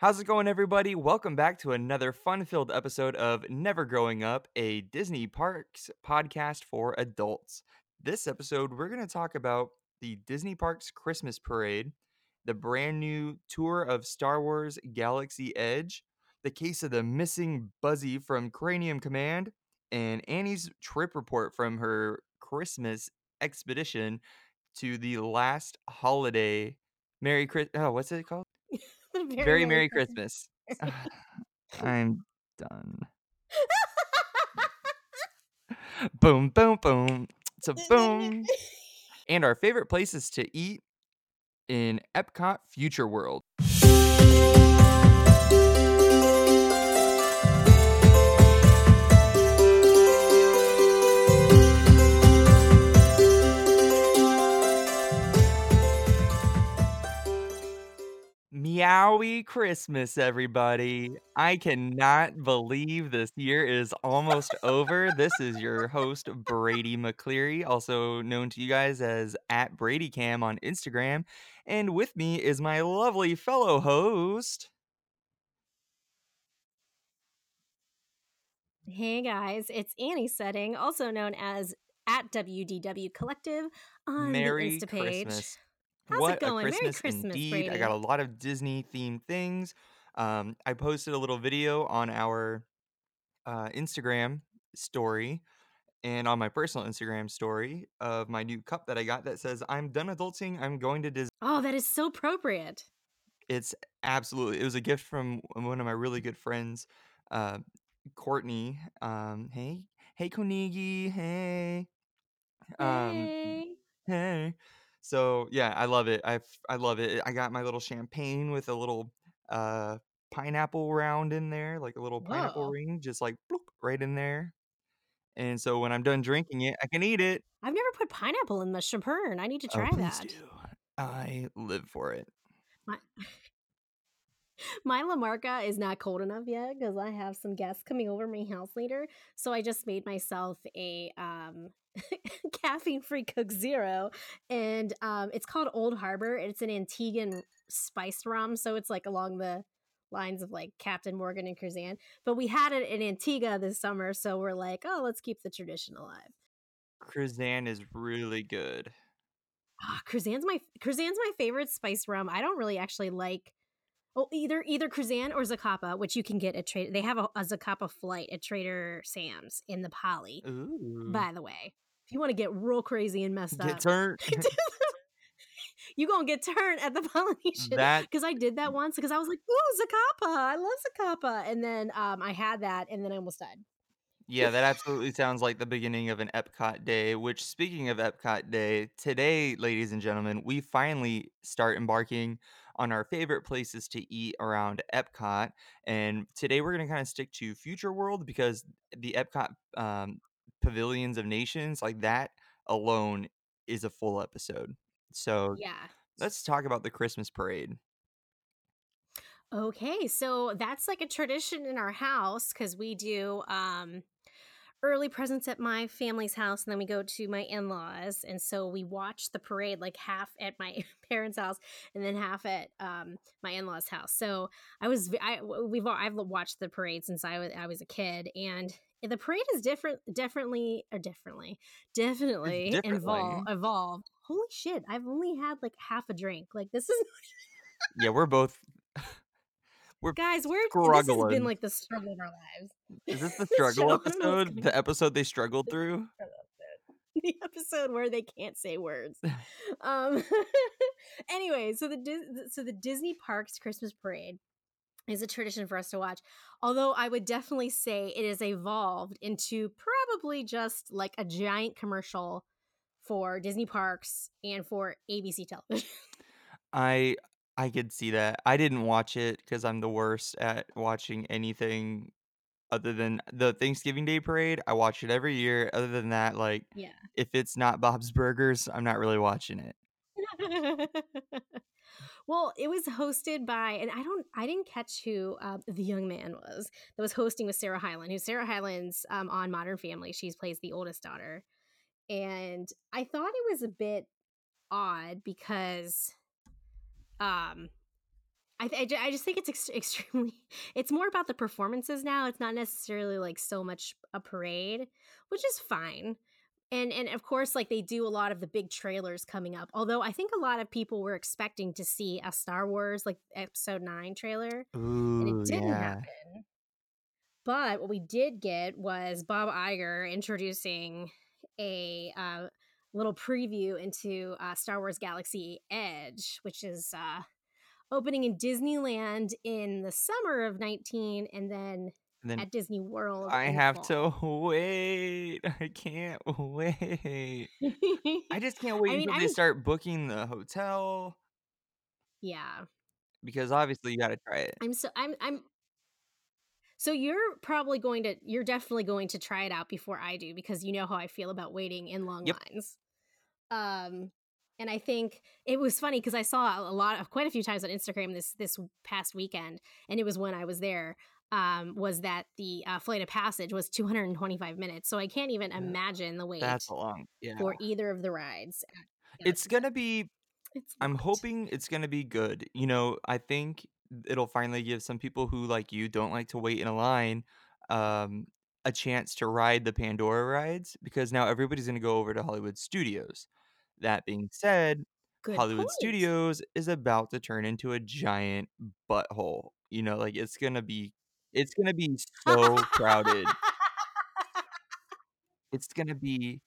How's it going, everybody? Welcome back to another fun-filled episode of Never Growing Up, a Disney Parks podcast for adults. This episode, we're going to talk about the Disney Parks Christmas Parade, the brand new tour of Star Wars Galaxy Edge, the case of the missing Buzzy from Cranium Command, and Annie's trip report from her Christmas expedition to the last holiday. Merry Christmas. Oh, what's it called? Very Merry Christmas. I'm done. Boom, boom, boom. It's a boom. And our favorite places to eat in Epcot Future World. Meowie Christmas, everybody. I cannot believe this year is almost over. This is your host, Brady McCleary, also known to you guys as at BradyCam on Instagram. And with me is my lovely fellow host. Hey guys, it's Annie Setting, also known as at WDW Collective on Merry the Insta page. Christmas. How's what it going? A Christmas, Merry Christmas indeed. Brady. I got a lot of Disney themed things. I posted a little video on our Instagram story and on my personal Instagram story of my new cup that I got that says, "I'm done adulting. I'm going to Disney." Oh, that is so appropriate. It's absolutely. It was a gift from one of my really good friends, Courtney. Hey, Konigi. Hey. So, yeah, I love it. I love it. I got my little champagne with a little pineapple round in there, like a little pineapple ring, just like bloop, right in there. And so when I'm done drinking it, I can eat it. I've never put pineapple in the champagne. I need to try that. Do. I live for it. My La Marca is not cold enough yet because I have some guests coming over my house later. So I just made myself a caffeine-free Coke Zero, and it's called Old Harbor. It's an Antiguan spiced rum, so it's like along the lines of like Captain Morgan and Cruzan. But we had it in Antigua this summer, so we're like, oh, let's keep the tradition alive. Cruzan is really good. Oh, Cruzan's my favorite spiced rum. I don't really actually like. Well, either Cruzan or Zacapa, which you can get at Trader. They have a Zacapa flight at Trader Sam's in the Poly. Ooh. By the way, if you want to get real crazy and messed up, get turned. You gonna get turned at the Polynesian because I did that once because I was like, "Ooh, Zacapa! I love Zacapa!" And then I had that, and then I almost died. Yeah, that absolutely sounds like the beginning of an Epcot day, which, speaking of Epcot day, today, ladies and gentlemen, we finally start embarking on our favorite places to eat around Epcot. And today we're going to kind of stick to Future World because the Epcot Pavilions of Nations, like that alone is a full episode. So yeah, let's talk about the Christmas parade. Okay, so that's like a tradition in our house because we do early presents at my family's house, and then we go to my in-laws, and so we watch the parade like half at my parents' house and then half at my in-laws' house. So I've watched the parade since I was a kid, and the parade is definitely evolved. Holy shit! I've only had like half a drink. Like this is yeah, we're both. We're struggling. This has been like the struggle of our lives. Is this the struggle episode? The episode they struggled through? The episode where they can't say words. Anyway, so the Disney Parks Christmas Parade is a tradition for us to watch. Although I would definitely say it has evolved into probably just like a giant commercial for Disney Parks and for ABC television. I could see that. I didn't watch it because I'm the worst at watching anything other than the Thanksgiving Day parade. I watch it every year. Other than that, like, yeah. If it's not Bob's Burgers, I'm not really watching it. Well, it was hosted by, and I didn't catch who the young man was that was hosting with Sarah Hyland, who Sarah Hyland's on Modern Family. She plays the oldest daughter. And I thought it was a bit odd because I just think it's extremely. It's more about the performances now. It's not necessarily like so much a parade, which is fine. And of course, like they do a lot of the big trailers coming up. Although I think a lot of people were expecting to see a Star Wars like Episode 9 trailer, and it didn't happen. But what we did get was Bob Iger introducing a little preview into Star Wars Galaxy Edge, which is opening in Disneyland in the summer of 19 and then at Disney World. I have to wait. I can't wait. I just can't wait until they start booking the hotel. Yeah. Because obviously you got to try it. So you're definitely going to try it out before I do, because you know how I feel about waiting in long lines. And I think it was funny because I saw quite a few times on Instagram this past weekend, and it was when I was there, was that the Flight of Passage was 225 minutes. So I can't even imagine the wait. That's long. Yeah. For either of the rides. It's going to be, I'm hoping it's going to be good. You know, I think it'll finally give some people who, like you, don't like to wait in a line a chance to ride the Pandora rides, because now everybody's going to go over to Hollywood Studios. That being said, good Hollywood point. Studios is about to turn into a giant butthole. You know, like it's gonna be so crowded. It's gonna be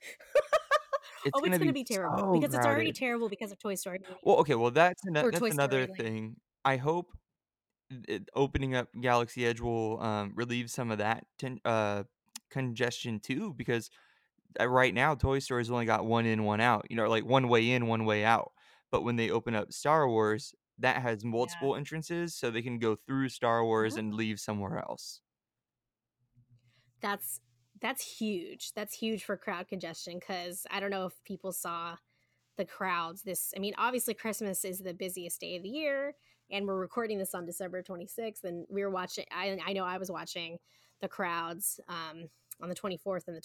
terrible so because it's already terrible because of Toy Story. Well, okay, that's another thing. I hope opening up Galaxy Edge will relieve some of that congestion too, because right now Toy Story's only got one in, one out, you know, like one way in, one way out. But when they open up Star Wars, that has multiple entrances, so they can go through Star Wars and leave somewhere else. That's huge. That's huge for crowd congestion, because I don't know if people saw the crowds. Obviously Christmas is the busiest day of the year, and we're recording this on December 26th, and we were watching, I know I was watching the crowds on the 24th and the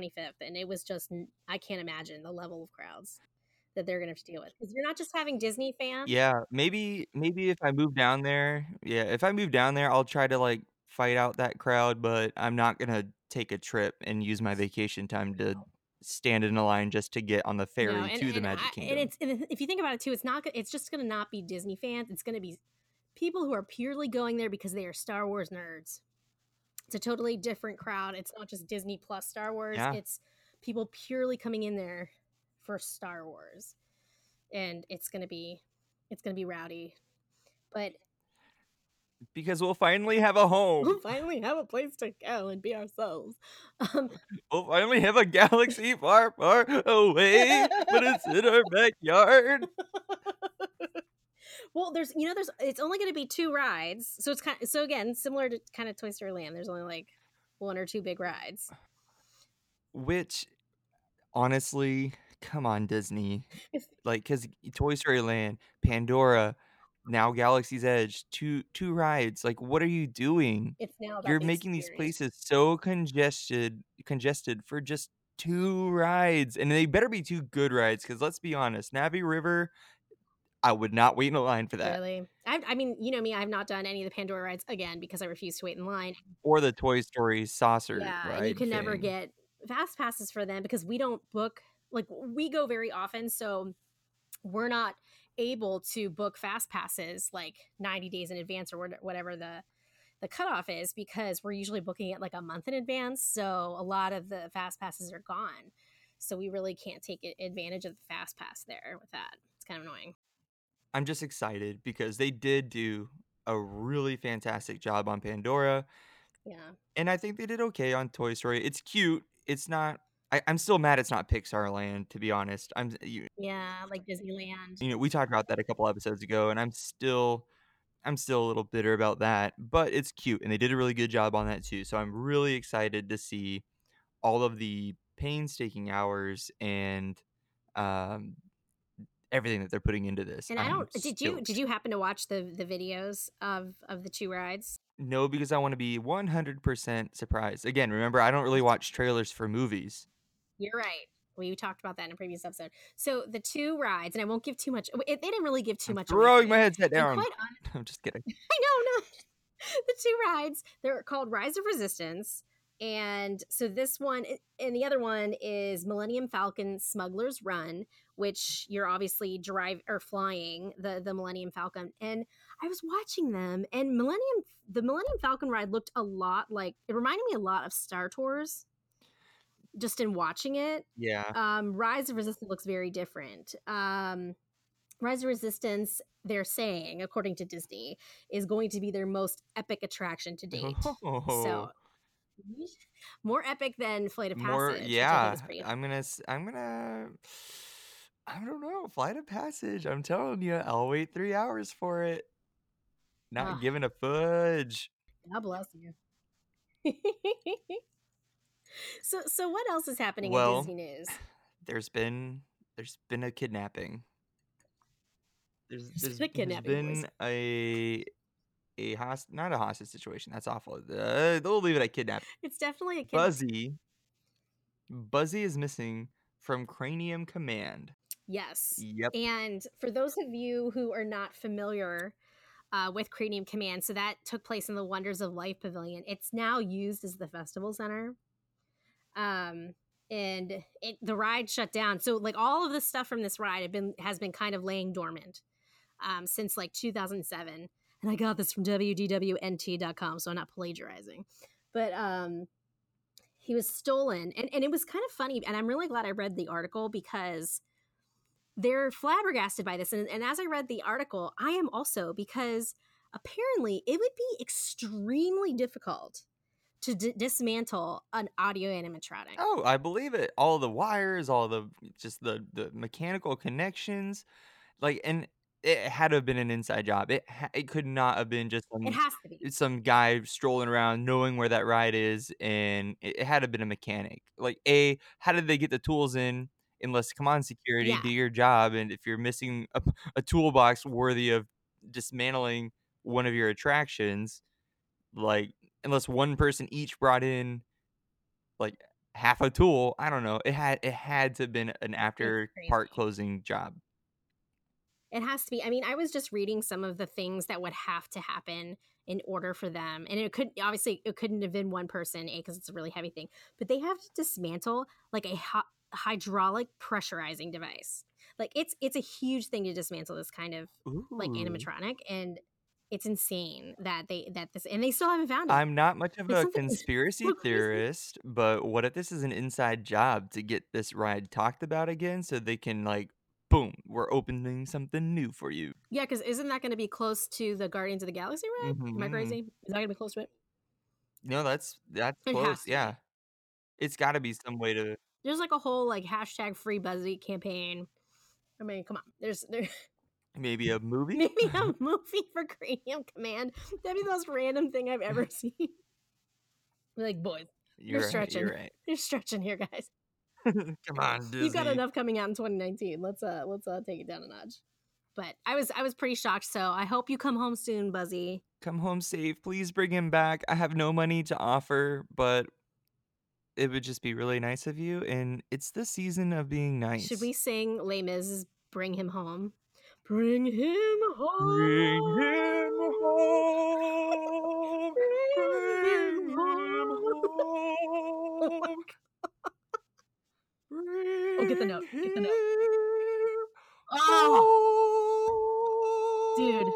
25th, and it was just, I can't imagine the level of crowds that they're gonna have to deal with, because you're not just having Disney fans. Yeah, maybe if I move down there, I'll try to like fight out that crowd, but I'm not gonna take a trip and use my vacation time to stand in a line just to get on the ferry to the Magic Kingdom. And if you think about it too, it's just gonna not be Disney fans. It's gonna be people who are purely going there because they are Star Wars nerds. It's a totally different crowd. It's not just Disney plus Star Wars. Yeah. It's people purely coming in there for Star Wars, and it's gonna be rowdy, but because we'll finally have a home, we'll finally have a place to go and be ourselves. We'll finally have a galaxy far, far away, but it's in our backyard. Well, there's it's only going to be two rides, so it's kind of, so again, similar to kind of Toy Story Land. There's only like one or two big rides, which honestly. Come on, Disney. Like, because Toy Story Land, Pandora, now Galaxy's Edge, two rides. Like, what are you doing? It's now about you're the making experience. These places so congested for just two rides. And they better be two good rides, because let's be honest, Navi River, I would not wait in a line for that. Really? You know me, I've not done any of the Pandora rides again because I refuse to wait in line. Or the Toy Story saucer ride and you can never get fast passes for them because we don't book... Like, we go very often, so we're not able to book fast passes like 90 days in advance or whatever the cutoff is, because we're usually booking it like a month in advance. So a lot of the fast passes are gone. So we really can't take advantage of the fast pass there with that. It's kind of annoying. I'm just excited because they did do a really fantastic job on Pandora. Yeah. And I think they did okay on Toy Story. It's cute. It's not... I'm still mad it's not Pixar Land, to be honest. Like Disneyland. You know, we talked about that a couple episodes ago, and I'm still a little bitter about that, but it's cute, and they did a really good job on that too. So I'm really excited to see all of the painstaking hours and everything that they're putting into this. And did you happen to watch the videos of the two rides? No, because I want to be 100% surprised. Again, remember, I don't really watch trailers for movies. You're right. We talked about that in a previous episode. So the two rides, and I won't give too much. They didn't really give too much. Throwing my headset down. I'm just kidding. I know. The two rides, they're called Rise of Resistance. And so this one and the other one is Millennium Falcon Smuggler's Run, which you're obviously flying the Millennium Falcon. And I was watching them, and the Millennium Falcon ride looked a lot like, it reminded me a lot of Star Tours, just in watching it. Yeah. Rise of Resistance looks very different. Rise of Resistance, they're saying, according to Disney, is going to be their most epic attraction to date. Oh. So more epic than Flight of Passage. Yeah, I don't know. Flight of Passage. I'm telling you, I'll wait 3 hours for it. Not giving a fudge. God bless you. So what else is happening in Disney news? There's been a kidnapping. Not a hostage situation. That's awful. They'll leave it at kidnapping. It's definitely a kidnapping. Buzzy is missing from Cranium Command. Yes. Yep. And for those of you who are not familiar with Cranium Command, so that took place in the Wonders of Life Pavilion. It's now used as the Festival Center. And the ride shut down. So like all of the stuff from this ride has been kind of laying dormant since like 2007. And I got this from WDWNT.com, so I'm not plagiarizing. But he was stolen. And it was kind of funny. And I'm really glad I read the article because they're flabbergasted by this. And as I read the article, I am also, because apparently it would be extremely difficult to dismantle an audio animatronic. Oh, I believe it. All the wires, all the mechanical connections. It had to have been an inside job. It could not have been just some guy strolling around knowing where that ride is, and it had to have been a mechanic. How did they get the tools in unless, come on, security, do your job, and if you're missing a toolbox worthy of dismantling one of your attractions, unless one person each brought in, half a tool, I don't know. It had to have been an after-part closing job. It has to be. I mean, I was just reading some of the things that would have to happen in order for them. And it couldn't have been one person, because it's a really heavy thing. But they have to dismantle a hydraulic pressurizing device. It's a huge thing to dismantle this kind of animatronic, and it's insane that they still haven't found it. I'm not much of a conspiracy theorist, but what if this is an inside job to get this ride talked about again so they can boom, we're opening something new for you. Yeah, because isn't that going to be close to the Guardians of the Galaxy ride? Mm-hmm. Am I crazy? Is that going to be close to it? No, that's close, yeah. It's got to be some way to... There's a whole hashtag free Buzzy campaign. I mean, come on. There's maybe a movie? Maybe a movie for Cranium Command. That'd be the most random thing I've ever seen. Boys, you're right. You're stretching here, guys. Come on, Disney. You've got enough coming out in 2019. Let's take it down a notch. But I was pretty shocked. So I hope you come home soon, Buzzy. Come home safe. Please bring him back. I have no money to offer, but it would just be really nice of you. And it's the season of being nice. Should we sing Les Mis' "Bring Him Home"? Bring him home. Bring him home. Bring him home. Oh, get the note. Get the note. Oh, dude.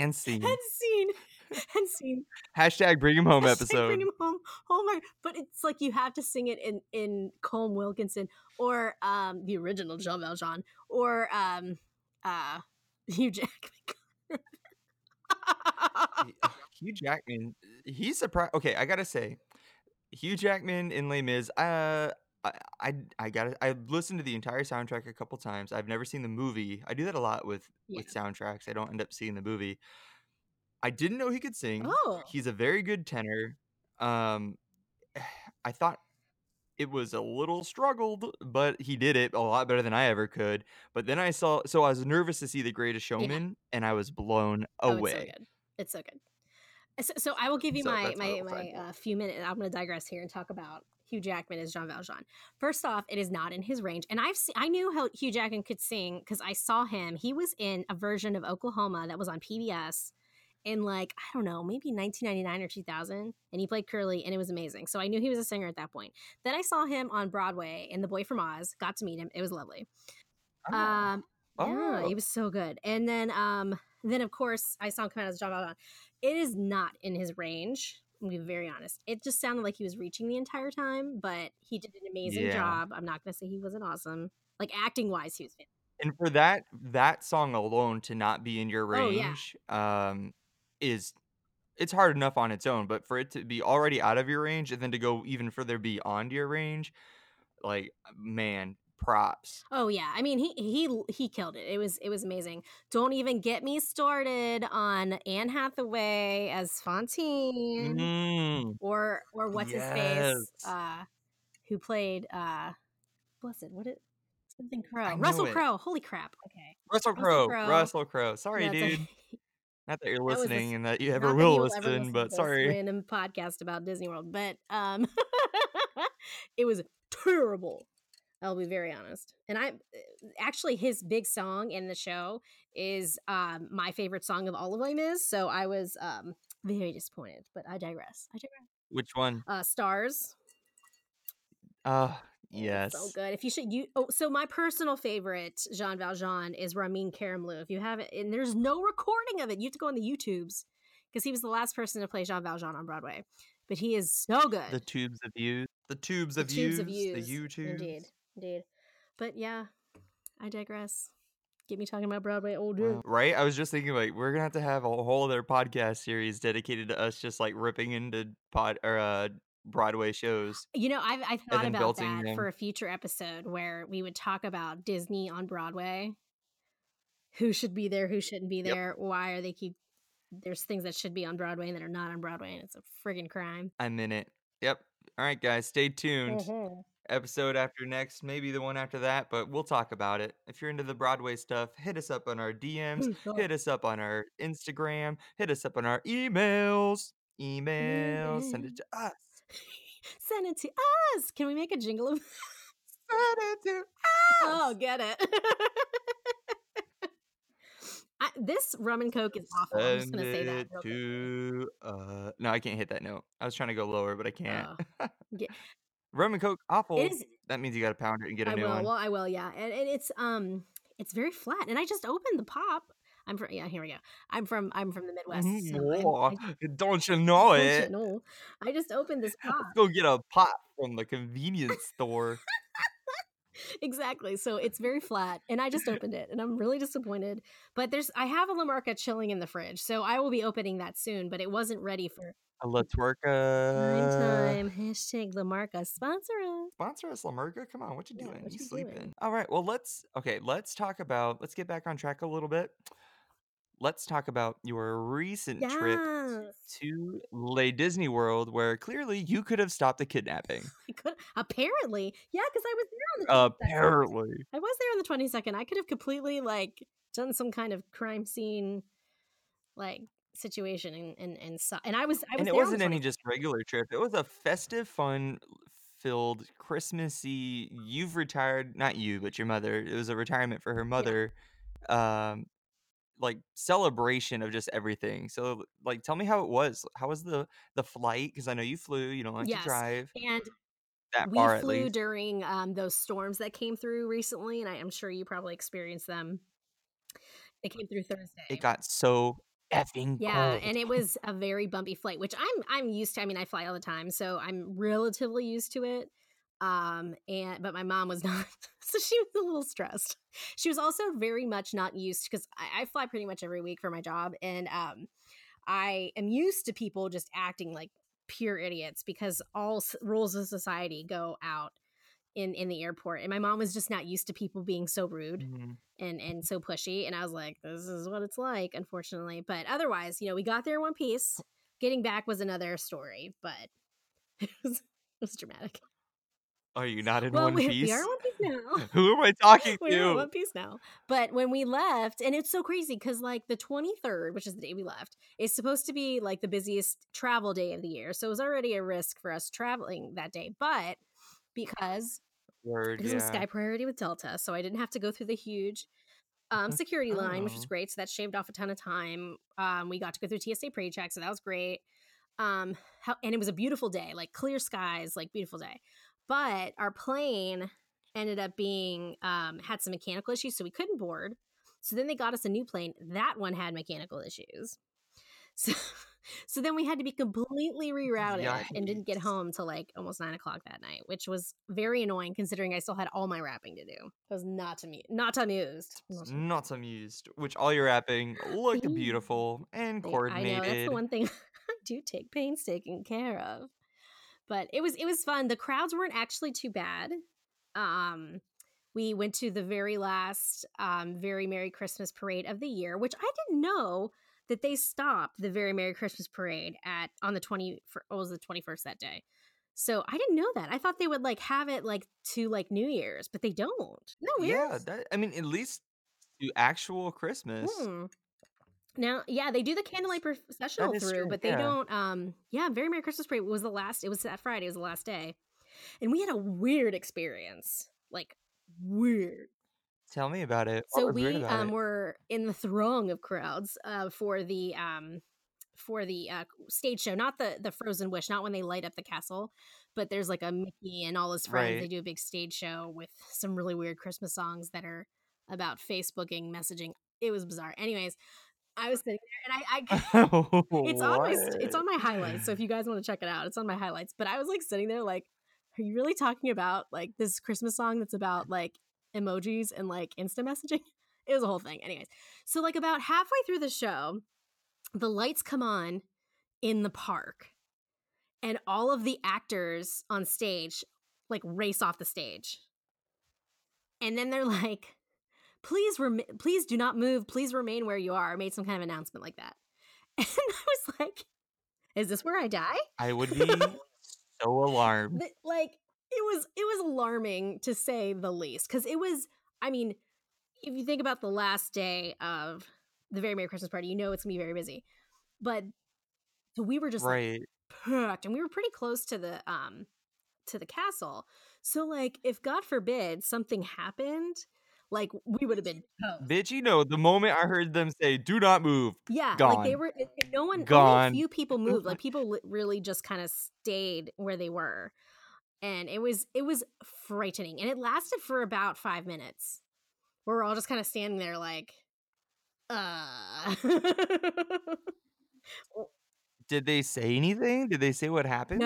And scene. Hashtag bring him home episode. Bring him home. Oh my! But it's you have to sing it in Colm Wilkinson or the original Jean Valjean or Hugh Jackman. Hugh Jackman. He's surprised. Okay, I gotta say. Hugh Jackman in Les Mis. I've listened to the entire soundtrack a couple times. I've never seen the movie. I do that a lot with soundtracks. I don't end up seeing the movie. I didn't know he could sing. Oh. He's a very good tenor. I thought it was a little struggled, but he did it a lot better than I ever could. But then I was nervous to see The Greatest Showman, and I was blown away. It's so good. So I will give you my few minutes. I'm going to digress here and talk about Hugh Jackman as Jean Valjean. First off, it is not in his range. And I knew how Hugh Jackman could sing because I saw him. He was in a version of Oklahoma that was on PBS in, like, I don't know, maybe 1999 or 2000. And he played Curly, and it was amazing. So I knew he was a singer at that point. Then I saw him on Broadway in The Boy from Oz. Got to meet him. It was lovely. Oh. Yeah, he was so good. And then of course, I saw him come out as Jean Valjean. It is not in his range. I'm going to be very honest. It just sounded like he was reaching the entire time, but he did an amazing job. I'm not going to say he wasn't awesome. Like, acting-wise, he was fantastic. And for that song alone to not be in your range it's hard enough on its own, but for it to be already out of your range and then to go even further beyond your range, like, man, props. Oh yeah, I mean he killed it. It was amazing. Don't even get me started on Anne Hathaway as Fantine or what's his face who played something Crowe. Russell Crowe. Holy crap. Okay. Russell Crowe. Sorry, dude. Not that you're listening and that you ever will listen, but sorry. Random podcast about Disney World, but it was terrible. I'll be very honest. And I actually, his big song in the show is my favorite song of all of them is. So I was very disappointed, but I digress. Which one? Stars. Yes. So good. So my personal favorite Jean Valjean is Ramin Karimloo. If you haven't, and there's no recording of it. You have to go on the YouTubes because he was the last person to play Jean Valjean on Broadway. But he is so good. The tubes of views. Indeed. But yeah, I digress. Get me talking about Broadway, old dude. Right? I was just thinking, like, we're gonna have to have a whole other podcast series dedicated to us just like ripping into Broadway shows. You know, I thought about that for a future episode where we would talk about Disney on Broadway. Who should be there? Who shouldn't be there? Yep. Why are they there's things that should be on Broadway and that are not on Broadway, and it's a friggin' crime. I'm in it. Yep. All right, guys, stay tuned. Mm-hmm. Episode after next, maybe the one after that, but we'll talk about it. If you're into the Broadway stuff, hit us up on our DMs, hit us up on our Instagram, hit us up on our emails. Send it to us. Send it to us. Can we make a jingle of send it to us? Oh, get it. This rum and coke is awful. I'm just gonna say that. No, I can't hit that note. I was trying to go lower, but I can't. Rum and coke awful. That means you gotta pound it and get a new one. Well, I will. Yeah, and it's very flat. And I just opened the pop. Here we go. I'm from the Midwest. So don't you know it? Don't you know? I just opened this pop. Let's go get a pop from the convenience store. Exactly. So it's very flat, and I just opened it, and I'm really disappointed. But I have a La Merca chilling in the fridge, so I will be opening that soon. But it wasn't ready for a La Merca. Time. Hashtag La Merca. Sponsor us, La Merca. Come on, what you doing? You sleeping? All right. Well, let's get back on track a little bit. Let's talk about your recent trip to Disney World, where clearly you could have stopped the kidnapping. Apparently. Yeah, because I was there on the 22nd. I was there on the 22nd. I could have completely, like, done some kind of crime scene, like, situation. And I was and it wasn't any just regular trip. It was a festive, fun-filled, Christmassy, you've retired, not you, but your mother. It was a retirement for her mother. Yeah. Like celebration of just everything. So, like, tell me how it was. How was the flight? Because I know you flew. You don't like to drive. And we flew during those storms that came through recently, and I'm sure you probably experienced them. It came through Thursday. It got so effing cold. And it was a very bumpy flight, which I'm used to. I mean, I fly all the time, so I'm relatively used to it. But my mom was not, so she was a little stressed. She was also very much not used, because I fly pretty much every week for my job, and I am used to people just acting like pure idiots because all rules of society go out in the airport, and my mom was just not used to people being so rude and so pushy, and I was like, this is what it's like, unfortunately. But otherwise, you know, we got there in one piece. Getting back was another story, but it was dramatic. Are you not in One Piece? We are in One Piece now. Who am I talking to? We're in One Piece now. But when we left, and it's so crazy because like the 23rd, which is the day we left, is supposed to be like the busiest travel day of the year. So it was already a risk for us traveling that day. But because it was in Sky Priority with Delta, so I didn't have to go through the huge security line, which was great. So that shaved off a ton of time. We got to go through TSA pre-check, so that was great. And it was a beautiful day, like clear skies, like beautiful day. But our plane ended up being, had some mechanical issues, so we couldn't board. So then they got us a new plane. That one had mechanical issues. So then we had to be completely rerouted and didn't get home till like almost 9 o'clock that night, which was very annoying considering I still had all my wrapping to do. I was not amused, which all your wrapping looked beautiful and coordinated. I know, that's the one thing I do take painstaking care of. But it was fun. The crowds weren't actually too bad. We went to the very last Very Merry Christmas Parade of the year, which I didn't know that they stopped the Very Merry Christmas Parade on the 21st that day. So I didn't know that. I thought they would like have it like to like New Year's, but they don't. No, yeah. At least to actual Christmas. Hmm. Now, yeah, they do the Candlelight Processional through, but they don't. Very Merry Christmas Parade was the last. It was that Friday. It was the last day, and we had a weird experience. Like weird. Tell me about it. So we were in the throng of crowds for the stage show, not the Frozen Wish, not when they light up the castle, but there's like a Mickey and all his friends. Right. They do a big stage show with some really weird Christmas songs that are about Facebooking, messaging. It was bizarre. Anyways. I was sitting there, and it's on my highlights. So if you guys want to check it out, it's on my highlights. But I was like sitting there, like, are you really talking about like this Christmas song that's about like emojis and like instant messaging? It was a whole thing, anyways. So like about halfway through the show, the lights come on in the park, and all of the actors on stage like race off the stage, and then they're like, Please do not move. Please remain where you are. I made some kind of announcement like that. And I was like, is this where I die? I would be so alarmed. Like, it was alarming to say the least. Because it was, if you think about the last day of the Very Merry Christmas Party, you know it's going to be very busy. But so we were just like, packed. And we were pretty close to the castle. So, like, if God forbid something happened, like we would have been toast. Bitch, you know, the moment I heard them say, "Do not move," gone. Like they were, no one, gone. Only a few people moved. Like people really just kind of stayed where they were, and it was frightening. And it lasted for about 5 minutes. Where we're all just kind of standing there, like, Did they say anything? Did they say what happened?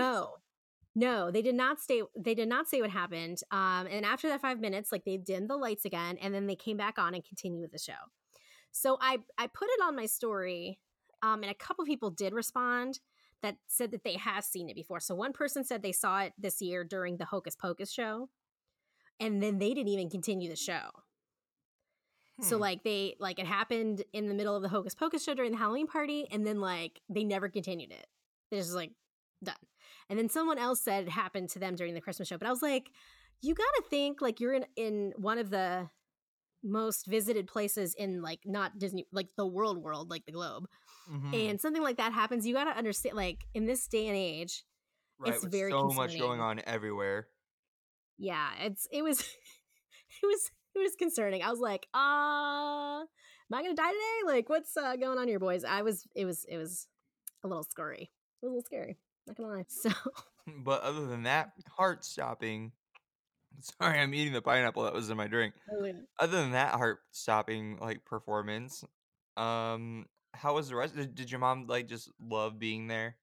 No, they did not stay. They did not say what happened. And after that 5 minutes, like they dimmed the lights again, and then they came back on and continued with the show. So I put it on my story, and a couple people did respond that said that they have seen it before. So one person said they saw it this year during the Hocus Pocus show, and then they didn't even continue the show. So like they like it happened in the middle of the Hocus Pocus show during the Halloween party, and then like they never continued it. They're just like done. And then someone else said it happened to them during the Christmas show. But I was like, you got to think like you're in one of the most visited places in like not Disney, like the world, like the globe. Mm-hmm. And something like that happens. You got to understand like in this day and age, right, it's very so much going on everywhere. Yeah, it was concerning. I was like, am I going to die today? Like what's going on here, boys? It was a little scary. It was a little scary. Not gonna lie. So, but other than that, heart stopping. Sorry, I'm eating the pineapple that was in my drink. Oh, yeah. Other than that, heart stopping like performance. How was the rest? Did your mom like just love being there?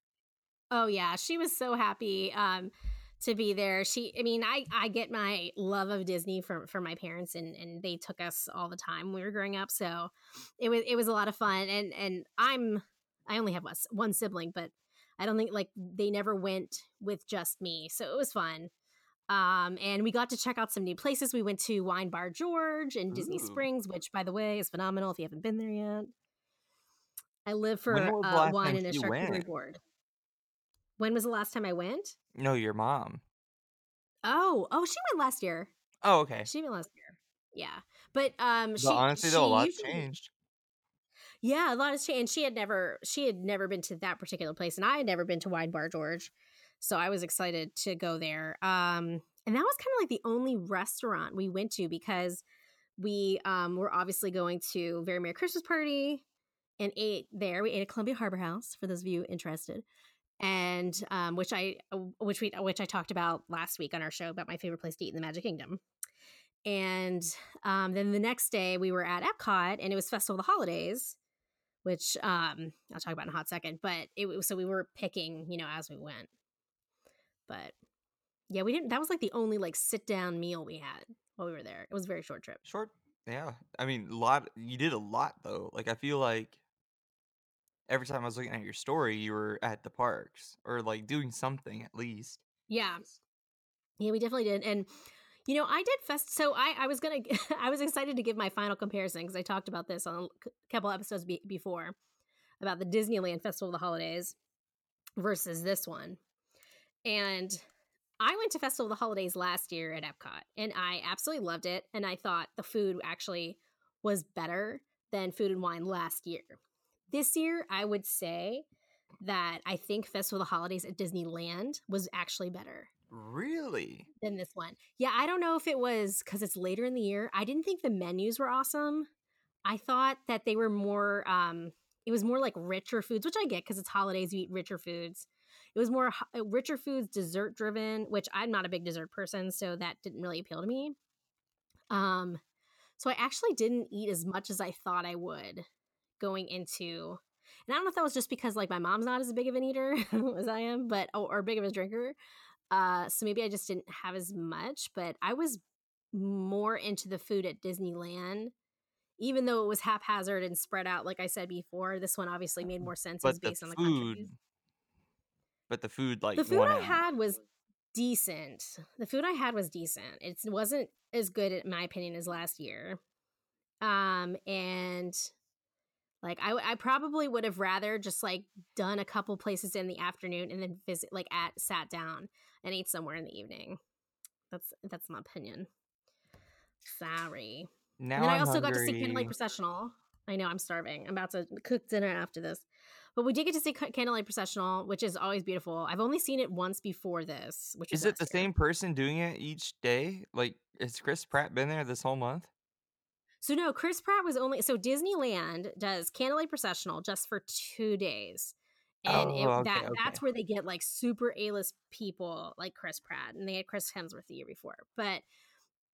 Oh yeah, she was so happy to be there. I get my love of Disney from my parents, and they took us all the time when we were growing up. So it was a lot of fun, and I only have one sibling, but I don't think like they never went with just me. So it was fun. And we got to check out some new places. We went to Wine Bar George and Disney Springs, which by the way is phenomenal if you haven't been there yet. I live for wine and a charcuterie board. When was the last time I went? No, your mom. Oh, she went last year. Oh, okay. She went last year. Yeah, but honestly, a lot's changed. Yeah, a lot has changed. She had never been to that particular place, and I had never been to Wine Bar George, so I was excited to go there. And that was kind of like the only restaurant we went to because we were obviously going to Very Merry Christmas Party and ate there. We ate at Columbia Harbor House for those of you interested, and which I talked about last week on our show about my favorite place to eat in the Magic Kingdom. And then the next day we were at Epcot, and it was Festival of the Holidays, which I'll talk about in a hot second. But so we were picking, as we went. But yeah, we didn't. That was like the only sit down meal we had while we were there. It was a very short trip. Short, yeah. I mean, you did a lot though. I feel like every time I was looking at your story, you were at the parks or doing something at least. Yeah, yeah, we definitely did, and. I did I was excited to give my final comparison because I talked about this on a couple episodes before about the Disneyland Festival of the Holidays versus this one. And I went to Festival of the Holidays last year at Epcot, and I absolutely loved it. And I thought the food actually was better than Food and Wine last year. This year, I would say that I think Festival of the Holidays at Disneyland was actually better. Really? Than this one. Yeah, I don't know if it was because it's later in the year. I didn't think the menus were awesome. I thought that they were more, it was more richer foods, which I get because it's holidays, you eat richer foods. It was more richer foods, dessert driven, which I'm not a big dessert person, so that didn't really appeal to me. So I actually didn't eat as much as I thought I would going into, and I don't know if that was just because my mom's not as big of an eater as I am, but or big of a drinker. So maybe I just didn't have as much, but I was more into the food at Disneyland, even though it was haphazard and spread out. Like I said before, this one obviously made more sense. It was based on the countries. But The food I had was decent. It wasn't as good, in my opinion, as last year. And I probably would have rather just done a couple places in the afternoon and then visit sat down and ate somewhere in the evening. That's my opinion. Sorry. Now and then I also got to see Candlelight Processional. I know I'm starving. I'm about to cook dinner after this, but we did get to see Candlelight Processional, which is always beautiful. I've only seen it once before this. Which is it the same person doing it each day? Has Chris Pratt been there this whole month? So no, Chris Pratt was only... So Disneyland does Candlelight Processional just for 2 days. And that's where they get super A-list people like Chris Pratt. And they had Chris Hemsworth the year before. But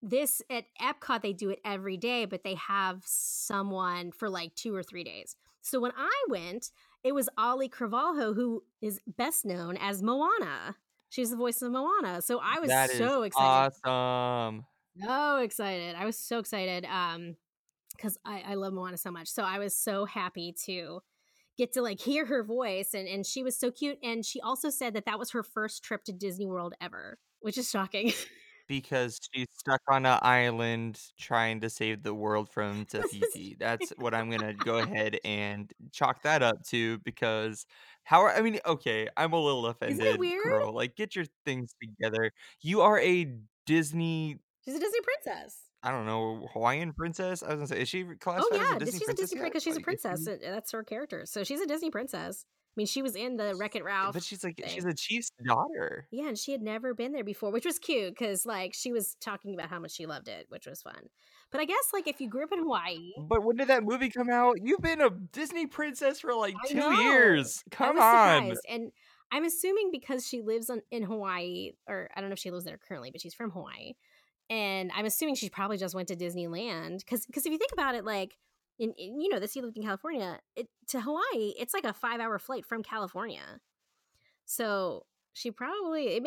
this at Epcot, they do it every day, but they have someone for 2 or 3 days. So when I went, it was Auli'i Cravalho, who is best known as Moana. She's the voice of Moana. So I was so excited. Awesome. So excited. I was so excited because I love Moana so much. So I was so happy to get to hear her voice. And she was so cute. And she also said that was her first trip to Disney World ever, which is shocking. Because she's stuck on an island trying to save the world from Te Fiti. That's what I'm going to go ahead and chalk that up to because I'm a little offended. Isn't it weird? Girl. Get your things together. You are a Disney... She's a Disney princess. I don't know, Hawaiian princess? I was going to say, is she classified as a Disney princess? Oh, yeah, she's a Disney princess because she's a princess. That's her character. So she's a Disney princess. I mean, she was in the Wreck-It Ralph. But she's she's the chief's daughter. Yeah, and she had never been there before, which was cute because, she was talking about how much she loved it, which was fun. But I guess, if you grew up in Hawaii. But when did that movie come out? You've been a Disney princess for, 2 years. Come on. I was surprised. And I'm assuming because she lives in Hawaii, or I don't know if she lives there currently, but she's from Hawaii. And I'm assuming she probably just went to Disneyland because if you think about it, this you lived in California to Hawaii, it's a 5-hour flight from California. So she probably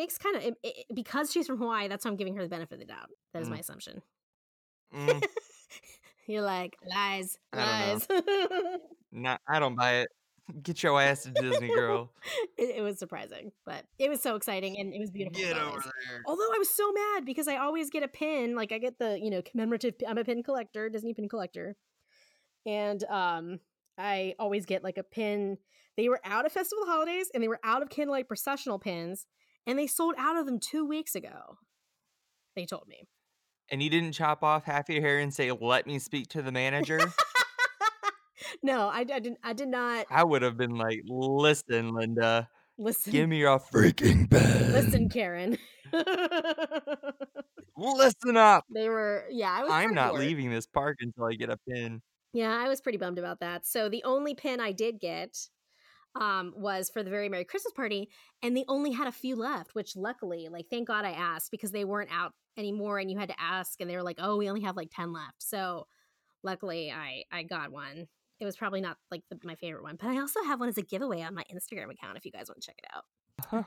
because she's from Hawaii. That's why I'm giving her the benefit of the doubt. That is my assumption. Mm. You're lies. No, I don't buy it. Get your ass to Disney, girl. It was surprising, but it was so exciting and it was beautiful. Get over there. Although I was so mad because I always get a pin. I get the, commemorative. I'm a pin collector, Disney pin collector. And I always get a pin. They were out of Festival of the Holidays and they were out of Candlelight Processional pins. And they sold out of them 2 weeks ago. they told me. And you didn't chop off half your hair and say, let me speak to the manager? No, I did not. I would have been like, listen, Linda. Listen. Give me your freaking bed. Listen, Karen. Listen up. They were, yeah. I'm not leaving this park until I get a pin. Yeah, I was pretty bummed about that. So the only pin I did get was for the Very Merry Christmas Party, and they only had a few left, which luckily, like, thank God I asked, because they weren't out anymore and you had to ask, and they were like, oh, we only have like 10 left. So luckily I got one. It was probably not like my favorite one, but I also have one as a giveaway on my Instagram account if you guys want to check it out.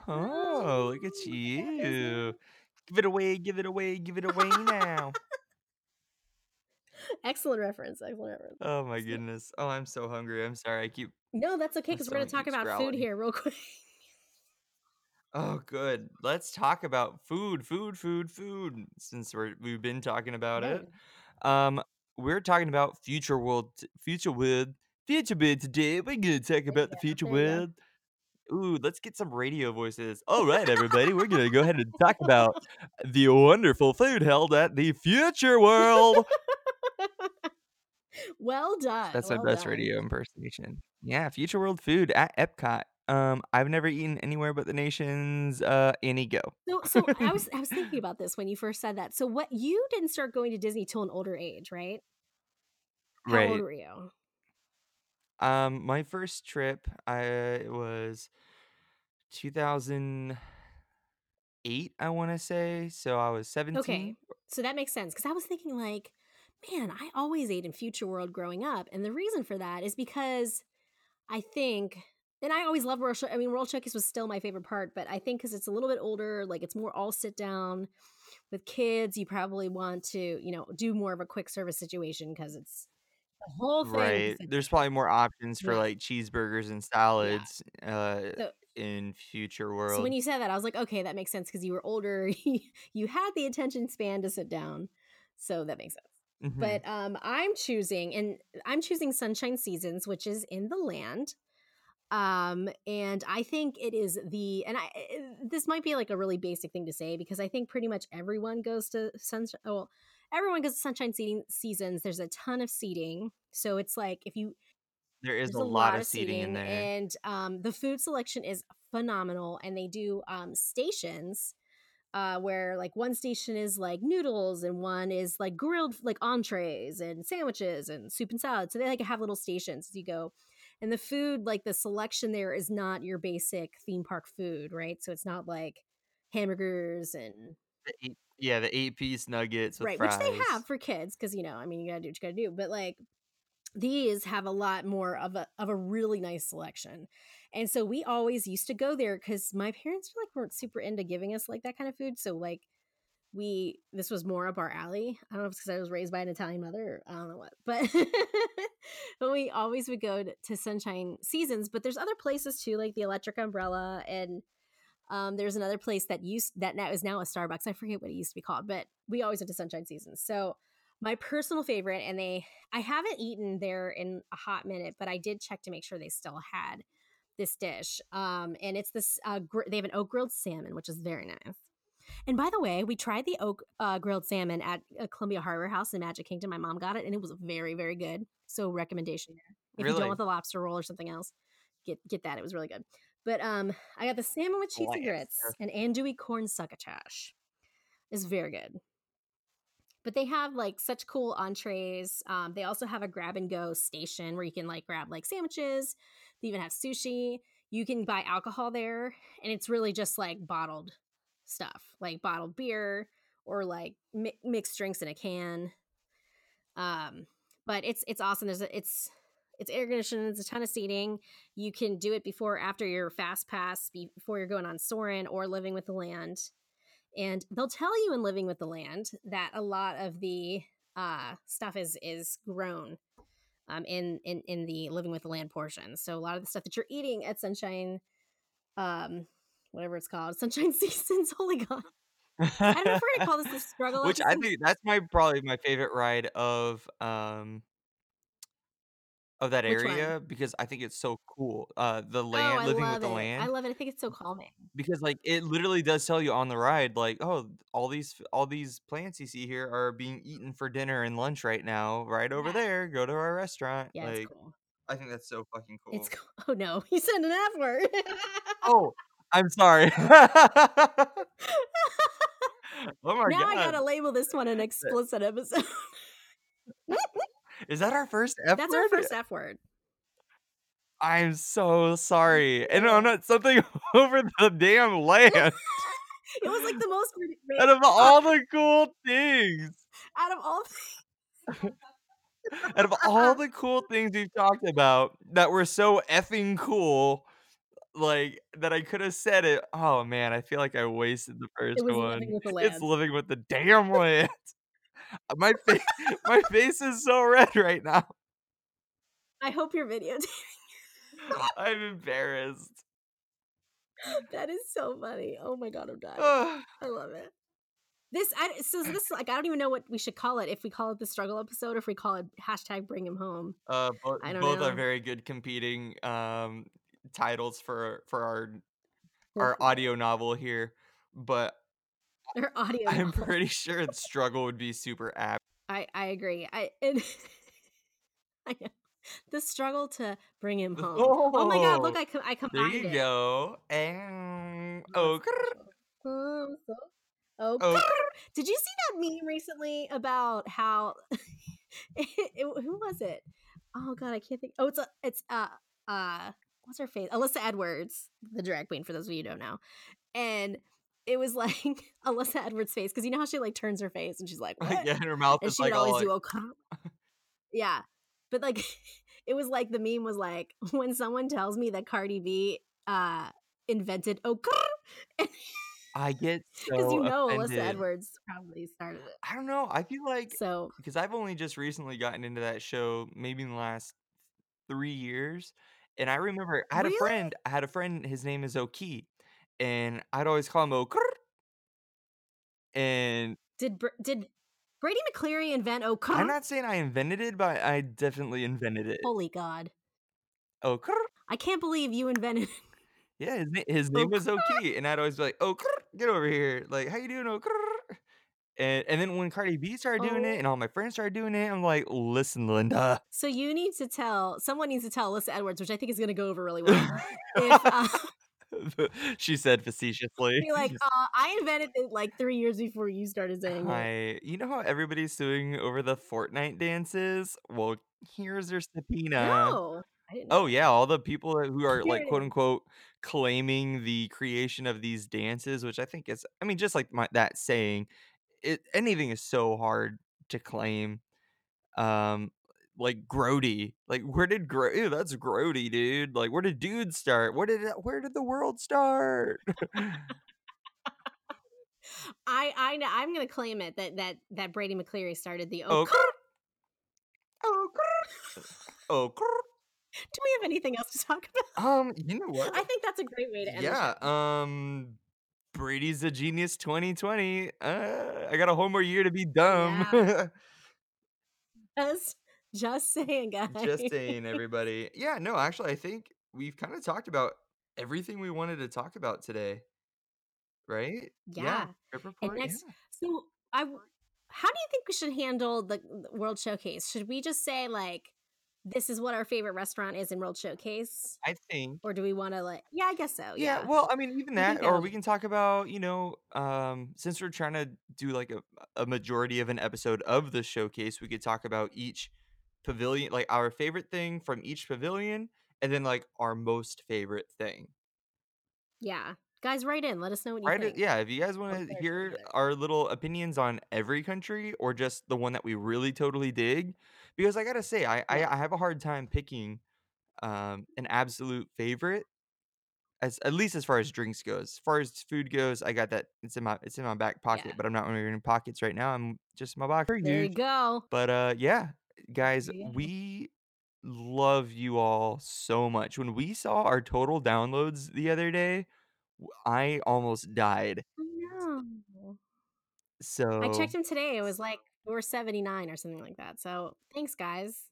Oh, look at you. Give it away, give it away, give it away now. Excellent reference. Oh my goodness. Oh, I'm so hungry. I'm sorry. No, that's okay, because we're going to talk about food here real quick. Oh, good. Let's talk about food, since we've been talking about it. We're talking about Future World today. We're going to talk about the Future World. Ooh, let's get some radio voices. All right, everybody, we're going to go ahead and talk about the wonderful food held at the Future World. Well done. That's my best radio impersonation. Yeah, Future World food at Epcot. I've never eaten anywhere but the nation's Annie Go. So I was thinking about this when you first said that. So what, you didn't start going to Disney till an older age, right? How old were you? My first trip, it was 2008, I want to say. So I was 17. Okay, so that makes sense, because I was thinking like, man, I always ate in Future World growing up, and the reason for that is because I think, and I always loved World Showcase was still my favorite part, but I think because it's a little bit older, like it's more all sit down with kids, you probably want to, do more of a quick service situation, because it's the whole thing. Right. There's probably more options for like cheeseburgers and salads in Future World. So when you said that, I was like, okay, that makes sense, because you were older. You had the attention span to sit down. So that makes sense. Mm-hmm. But I'm choosing Sunshine Seasons, which is in the Land. And I think it is this might be like a really basic thing to say, because I think pretty much everyone goes to Sunshine Seasons. There's a ton of seating. So it's like there's a lot of seating in there. And the food selection is phenomenal, and they do stations. Where like one station is like noodles, and one is like grilled like entrees and sandwiches and soup and salad. So they like have little stations as you go, and the food, like the selection there is not your basic theme park food, right? So it's not like hamburgers and the 8-piece nuggets with fries. Which they have for kids, because you gotta do what you gotta do, but like these have a lot more of a really nice selection. And so we always used to go there, because my parents weren't super into giving us like that kind of food. So like this was more up our alley. I don't know if it's because I was raised by an Italian mother, or I don't know what, but but we always would go to Sunshine Seasons. But there's other places too, like the Electric Umbrella, and there's another place that is now a Starbucks. I forget what it used to be called, but we always went to Sunshine Seasons. So my personal favorite, and I haven't eaten there in a hot minute, but I did check to make sure they still had this dish, and it's this they have an oak grilled salmon, which is very nice. And by the way, we tried the oak grilled salmon at Columbia Harbor House in Magic Kingdom. My mom got it, and it was very, very good. So recommendation there. If you don't want the lobster roll or something else, get that. It was really good. But I got the salmon with cheese and grits and andouille corn succotash. It's very good. But they have like such cool entrees. They also have a grab and go station where you can like grab like sandwiches. They even have sushi. You can buy alcohol there, and it's really just like bottled stuff, like bottled beer or like mixed drinks in a can. But it's awesome. It's air conditioned. It's a ton of seating. You can do it before or after your fast pass, before you're going on Soarin' or Living with the Land. And they'll tell you in Living with the Land that a lot of the stuff is grown in the Living with the Land portion. So a lot of the stuff that you're eating at Sunshine, whatever it's called, Sunshine Seasons. Holy God, I don't know if we're gonna call this the struggle. Which I think that's my favorite ride of of that area because I think it's so cool. The Land, Living with the Land. I love it. I think it's so calming. Because like it literally does tell you on the ride, like, oh, all these plants you see here are being eaten for dinner and lunch right now, right over there. Go to our restaurant. Yeah, like, it's cool. I think that's so fucking cool. It's cool. Oh no, you said an F word. Oh, I'm sorry. Oh my God. I gotta label this one an explicit episode. Is that our first F word? That's our first F word. I'm so sorry. And I'm not something over the damn land. It was like the most ridiculous. Out of all the cool things. Out of all the cool things we've talked about that were so effing cool, like that I could have said it. Oh man, I feel like I wasted the first one. It's Living with the damn land. My face is so red right now. I hope you're videotaping. I'm embarrassed. That is so funny. Oh my God, I'm dying. I love it. This like I don't even know what we should call it. If we call it the struggle episode, or if we call it # Bring Him Home. Both are very good competing titles for our audio novel here, but. Her audio. I'm pretty sure the struggle would be super apt. I agree. I know. The struggle to bring him home. Oh my God! Look, I combined it. There you go. And oh. Did you see that meme recently about how? Who was it? Oh God, I can't think. Oh, it's what's her face? Alyssa Edwards, the drag queen. For those of you who don't know, and. It was like Alyssa Edwards' face, because you know how she like turns her face and she's like, what? Yeah, and her mouth and is like always do like... Yeah, but like it was like the meme was like when someone tells me that Cardi B invented I get so because you know offended. Alyssa Edwards probably started it. I don't know. I feel like so because I've only just recently gotten into that show, maybe in the last 3 years, and I remember I had a friend. His name is O'Keefe. And I'd always call him O'Krr. And did Brady McCleary invent O'Krr? I'm not saying I invented it, but I definitely invented it. Holy God. O'Krr. I can't believe you invented it. Yeah, his name was O'Key. And I'd always be like, O'Krr, get over here. Like, how you doing, O'Krr? And then when Cardi B started doing it and all my friends started doing it, I'm like, listen, Linda. So you need to tell, someone needs to tell Alyssa Edwards, which I think is going to go over really well. She said facetiously. Be like, I invented it like 3 years before you started saying it. You know how everybody's suing over the Fortnite dances? Well, here's their subpoena. No, I didn't know. Oh yeah, all the people who are like quote unquote claiming the creation of these dances, which I think is, I mean, just like that saying, anything is so hard to claim. Like Grody, like where did Grody? That's Grody, dude. Like where did dude start? Where did the world start? I'm gonna claim it that Brady McCleary started the Do we have anything else to talk about? You know what? I think that's a great way to end. Yeah. Brady's a genius. 2020. I got a whole more year to be dumb. Yeah. Just saying, guys. Just saying, everybody. Yeah, no, actually, I think we've kind of talked about everything we wanted to talk about today, right? Yeah. Trip report, So, how do you think we should handle the World Showcase? Should we just say like, this is what our favorite restaurant is in World Showcase? I think. Or do we want to like? Yeah, I guess so. Yeah. Well, I mean, even that, or we can talk about since we're trying to do like a majority of an episode of the showcase, we could talk about each pavilion, like our favorite thing from each pavilion, and then like our most favorite thing. Yeah, guys, write in, let us know what you think. Yeah, if you guys want to hear our little opinions on every country or just the one that we really totally dig, because I gotta say I have a hard time picking an absolute favorite, as at least as far as drinks goes. As far as food goes, I got that it's in my back pocket, but I'm not wearing pockets right now. I'm just in my box. There you go. But guys, we love you all so much. When we saw our total downloads the other day, I almost died. I know. So I checked them today. It was like we were 79 or something like that. So thanks, guys.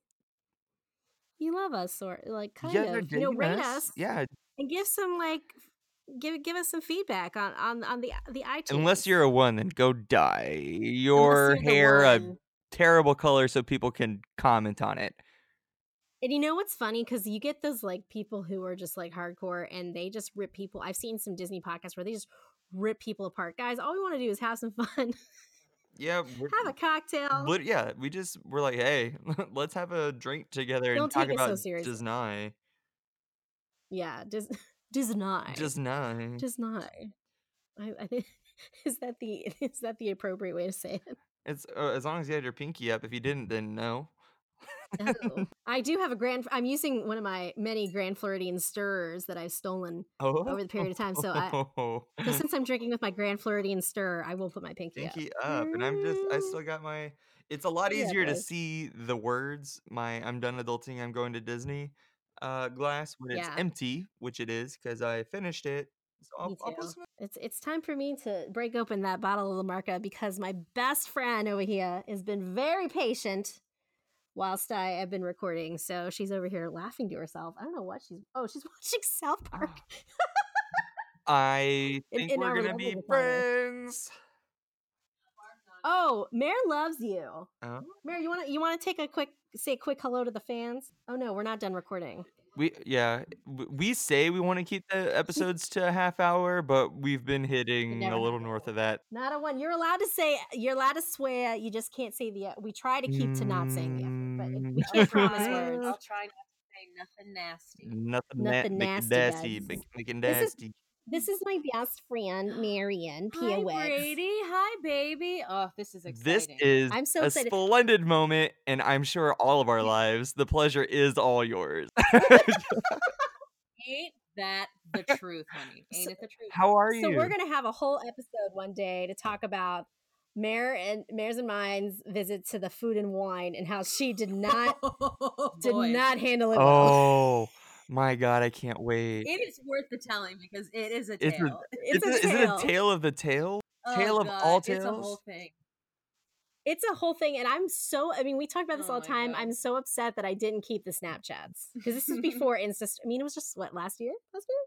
you love us, or like kind of, you know, rate us, and give some give us some feedback on the iTunes. Unless you're a one, then go dye your hair a terrible color so people can comment on it. And you know what's funny? Because you get those like people who are just like hardcore and they just rip people. I've seen some Disney podcasts where they just rip people apart. Guys, all we want to do is have some fun. Yeah. Have a cocktail. We're like, hey, let's have a drink together and talk about Disney. Yeah, Disney. I think is that the appropriate way to say it? It's as long as you had your pinky up. If you didn't, then no. Oh, I do have I'm using one of my many Grand Floridian stirrers that I've stolen over the period of time. So since I'm drinking with my Grand Floridian stirrer, I will put my pinky up. And I still got my. It's a lot easier to see the words. My I'm done adulting. I'm going to Disney. Glass when it's empty, which it is because I finished it. So it's time for me to break open that bottle of Lamarca because my best friend over here has been very patient whilst I have been recording. So she's over here laughing to herself. I don't know what she's watching South Park. I think we're gonna be friends. Oh, Mare loves you. Oh. Mare, you wanna say a quick hello to the fans? Oh no, we're not done recording. We say we want to keep the episodes to a half hour, but we've been hitting a little north of that. Not a one. You're allowed to swear. You just can't say the. We try to keep to not saying the effort, but we can't promise words. I'll try not to say nothing nasty. Nothing nasty. This is my best friend, Marion Pia Wicks. Hi, Brady. Hi, baby. Oh, this is exciting. This is a splendid moment, and I'm sure all of our lives. The pleasure is all yours. Ain't that the truth, honey? Ain't it the truth? How are you? So we're going to have a whole episode one day to talk about Mare's and mine's visit to the Food and Wine and how she did not handle it well. Oh. My God, I can't wait. It is worth the telling because it is a tale. Is it a tale of the tale? Tale of all tales? It's a whole thing. It's a whole thing. And I'm so, we talk about this all the time. God. I'm so upset that I didn't keep the Snapchats because this is before Insta. It was just, what, last year? Last year.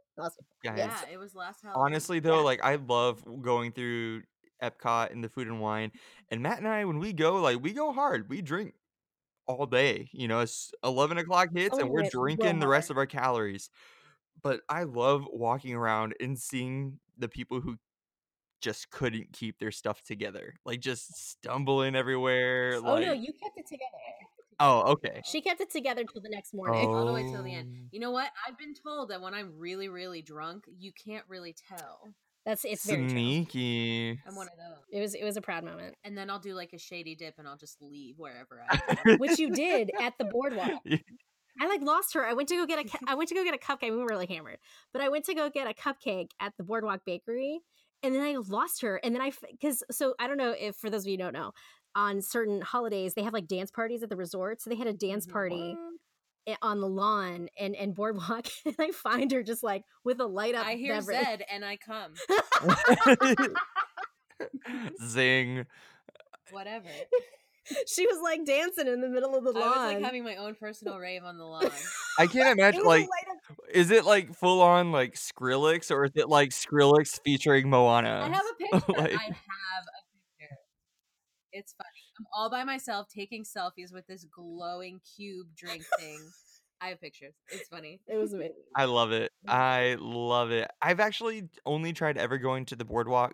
Guys, yeah, it was last Halloween. Honestly, though, I love going through Epcot and the Food and Wine. And Matt and I, when we go, we go hard. We drink all day, it's 11 o'clock hits and we're drinking the rest of our calories. But I love walking around and seeing the people who just couldn't keep their stuff together, just stumbling everywhere. No, you kept it together. Oh, okay. She kept it together till the next morning, all the way till the end. You know what? I've been told that when I'm really, really drunk, you can't really tell. It's very sneaky. True. I'm one of those. It was a proud moment. And then I'll do a shady dip and I'll just leave wherever I am. Which you did at the boardwalk. Yeah. I lost her. I went to go get a cupcake. We were really hammered. But I went to go get a cupcake at the Boardwalk Bakery and then I lost her. And then I don't know if, for those of you who don't know, on certain holidays they have dance parties at the resort. So they had a dance party on the lawn and boardwalk, and I find her just with a light up. I hear beverage. Zed and I come. Zing. Whatever. She was dancing in the middle of the lawn. I was having my own personal rave on the lawn. I can't imagine is it full on Skrillex or is it Skrillex featuring Moana? I have a picture. It's funny. I'm all by myself taking selfies with this glowing cube drink thing. I have pictures. It's funny. It was amazing. I love it. I love it. I've actually only tried ever going to the boardwalk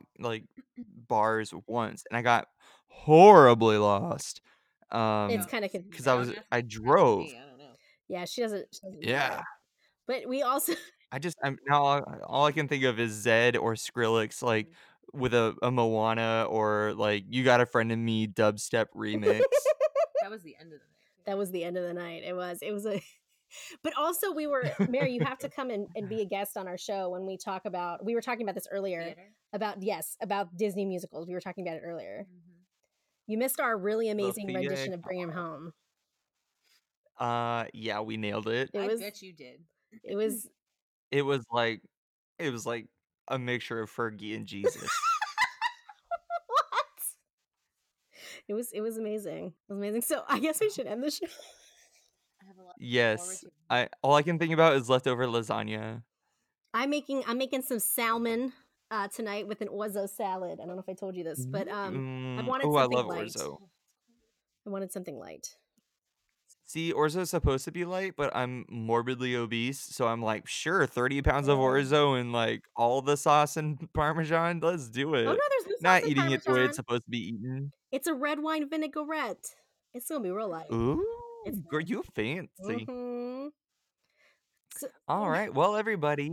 bars once, and I got horribly lost. It's kind of confusing because I drove. I don't know. Yeah, she doesn't. Yeah, but we also. I'm now all I can think of is Zed or Skrillex with a Moana or You Got a Friend in Me dubstep remix. That was the end of the night. But also we were, Mary, you have to come and be a guest on our show when we talk about, we were talking about this earlier. Theater? About Disney musicals. We were talking about it earlier. Mm-hmm. You missed our really amazing rendition of Bring Him Home. Yeah, we nailed it. I bet you did. It was a mixture of Fergie and Jesus. What? It was amazing. So I guess we should end the show. I have a lot. Yes, all I can think about is leftover lasagna. I'm making some salmon tonight with an orzo salad. I don't know if I told you this, but I wanted something light. See, orzo is supposed to be light, but I'm morbidly obese, so I'm like, sure, 30 pounds of orzo and like all the sauce and parmesan. Let's do it. Oh no, there's no not sauce eating it the way it's supposed to be eaten. It's a red wine vinaigrette. It's gonna be real light. Ooh, girl, you fancy. Mm-hmm. All right, well, everybody,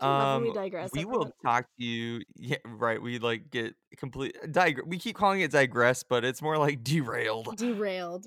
we digress. We will talk to you. Yeah, right. We like get complete digress. We keep calling it digress, but it's more like derailed. Derailed.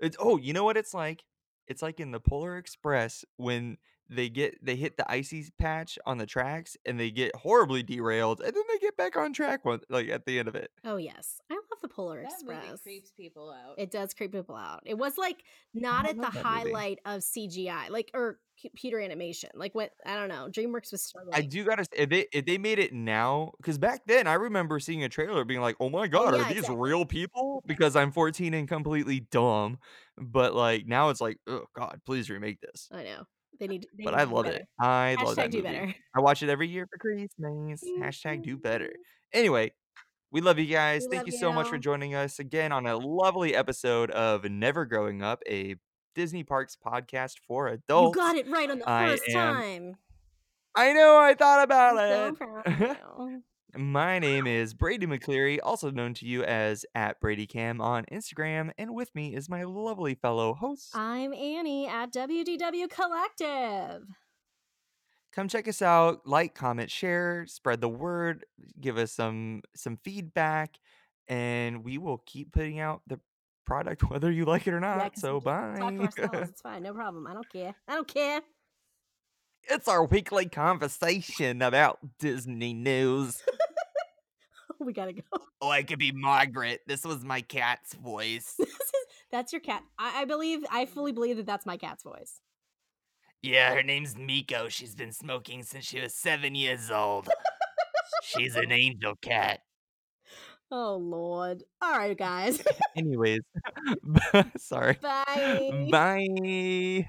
It's you know what it's like? It's like in the Polar Express when they hit the icy patch on the tracks and they get horribly derailed and then they get back on track at the end of it. Oh yes, I love the Polar Express. That movie creeps people out. It does creep people out. It was like not at the highlight of CGI, like or computer animation. Like what I don't know, DreamWorks was struggling. I do gotta say, if they made it now, because back then I remember seeing a trailer being like, "Oh my god, are these real people?" Because I'm 14 and completely dumb. But like now it's like, oh god, please remake this. I know. They need to, but I love it. I love that movie. I watch it every year for Christmas. Hashtag do better. Anyway, we love you guys. Thank you so much for joining us again on a lovely episode of Never Growing Up, a Disney Parks podcast for adults. You got it right on the first time. I know. I thought about it. So proud of you. My name is Brady McCleary, also known to you as @BradyCam on Instagram, and with me is my lovely fellow host. I'm Annie at WDW Collective. Come check us out, like, comment, share, spread the word, give us some feedback, and we will keep putting out the product whether you like it or not. So bye. Talk to ourselves. It's fine, no problem. I don't care. It's our weekly conversation about Disney news. We gotta go. Oh, I could be Margaret. This was my cat's voice. That's your cat. I fully believe that that's my cat's voice. Yeah, her name's Miko. She's been smoking since she was 7 years old. She's an angel cat. Oh, Lord. All right, guys. Anyways. Sorry. Bye. Bye.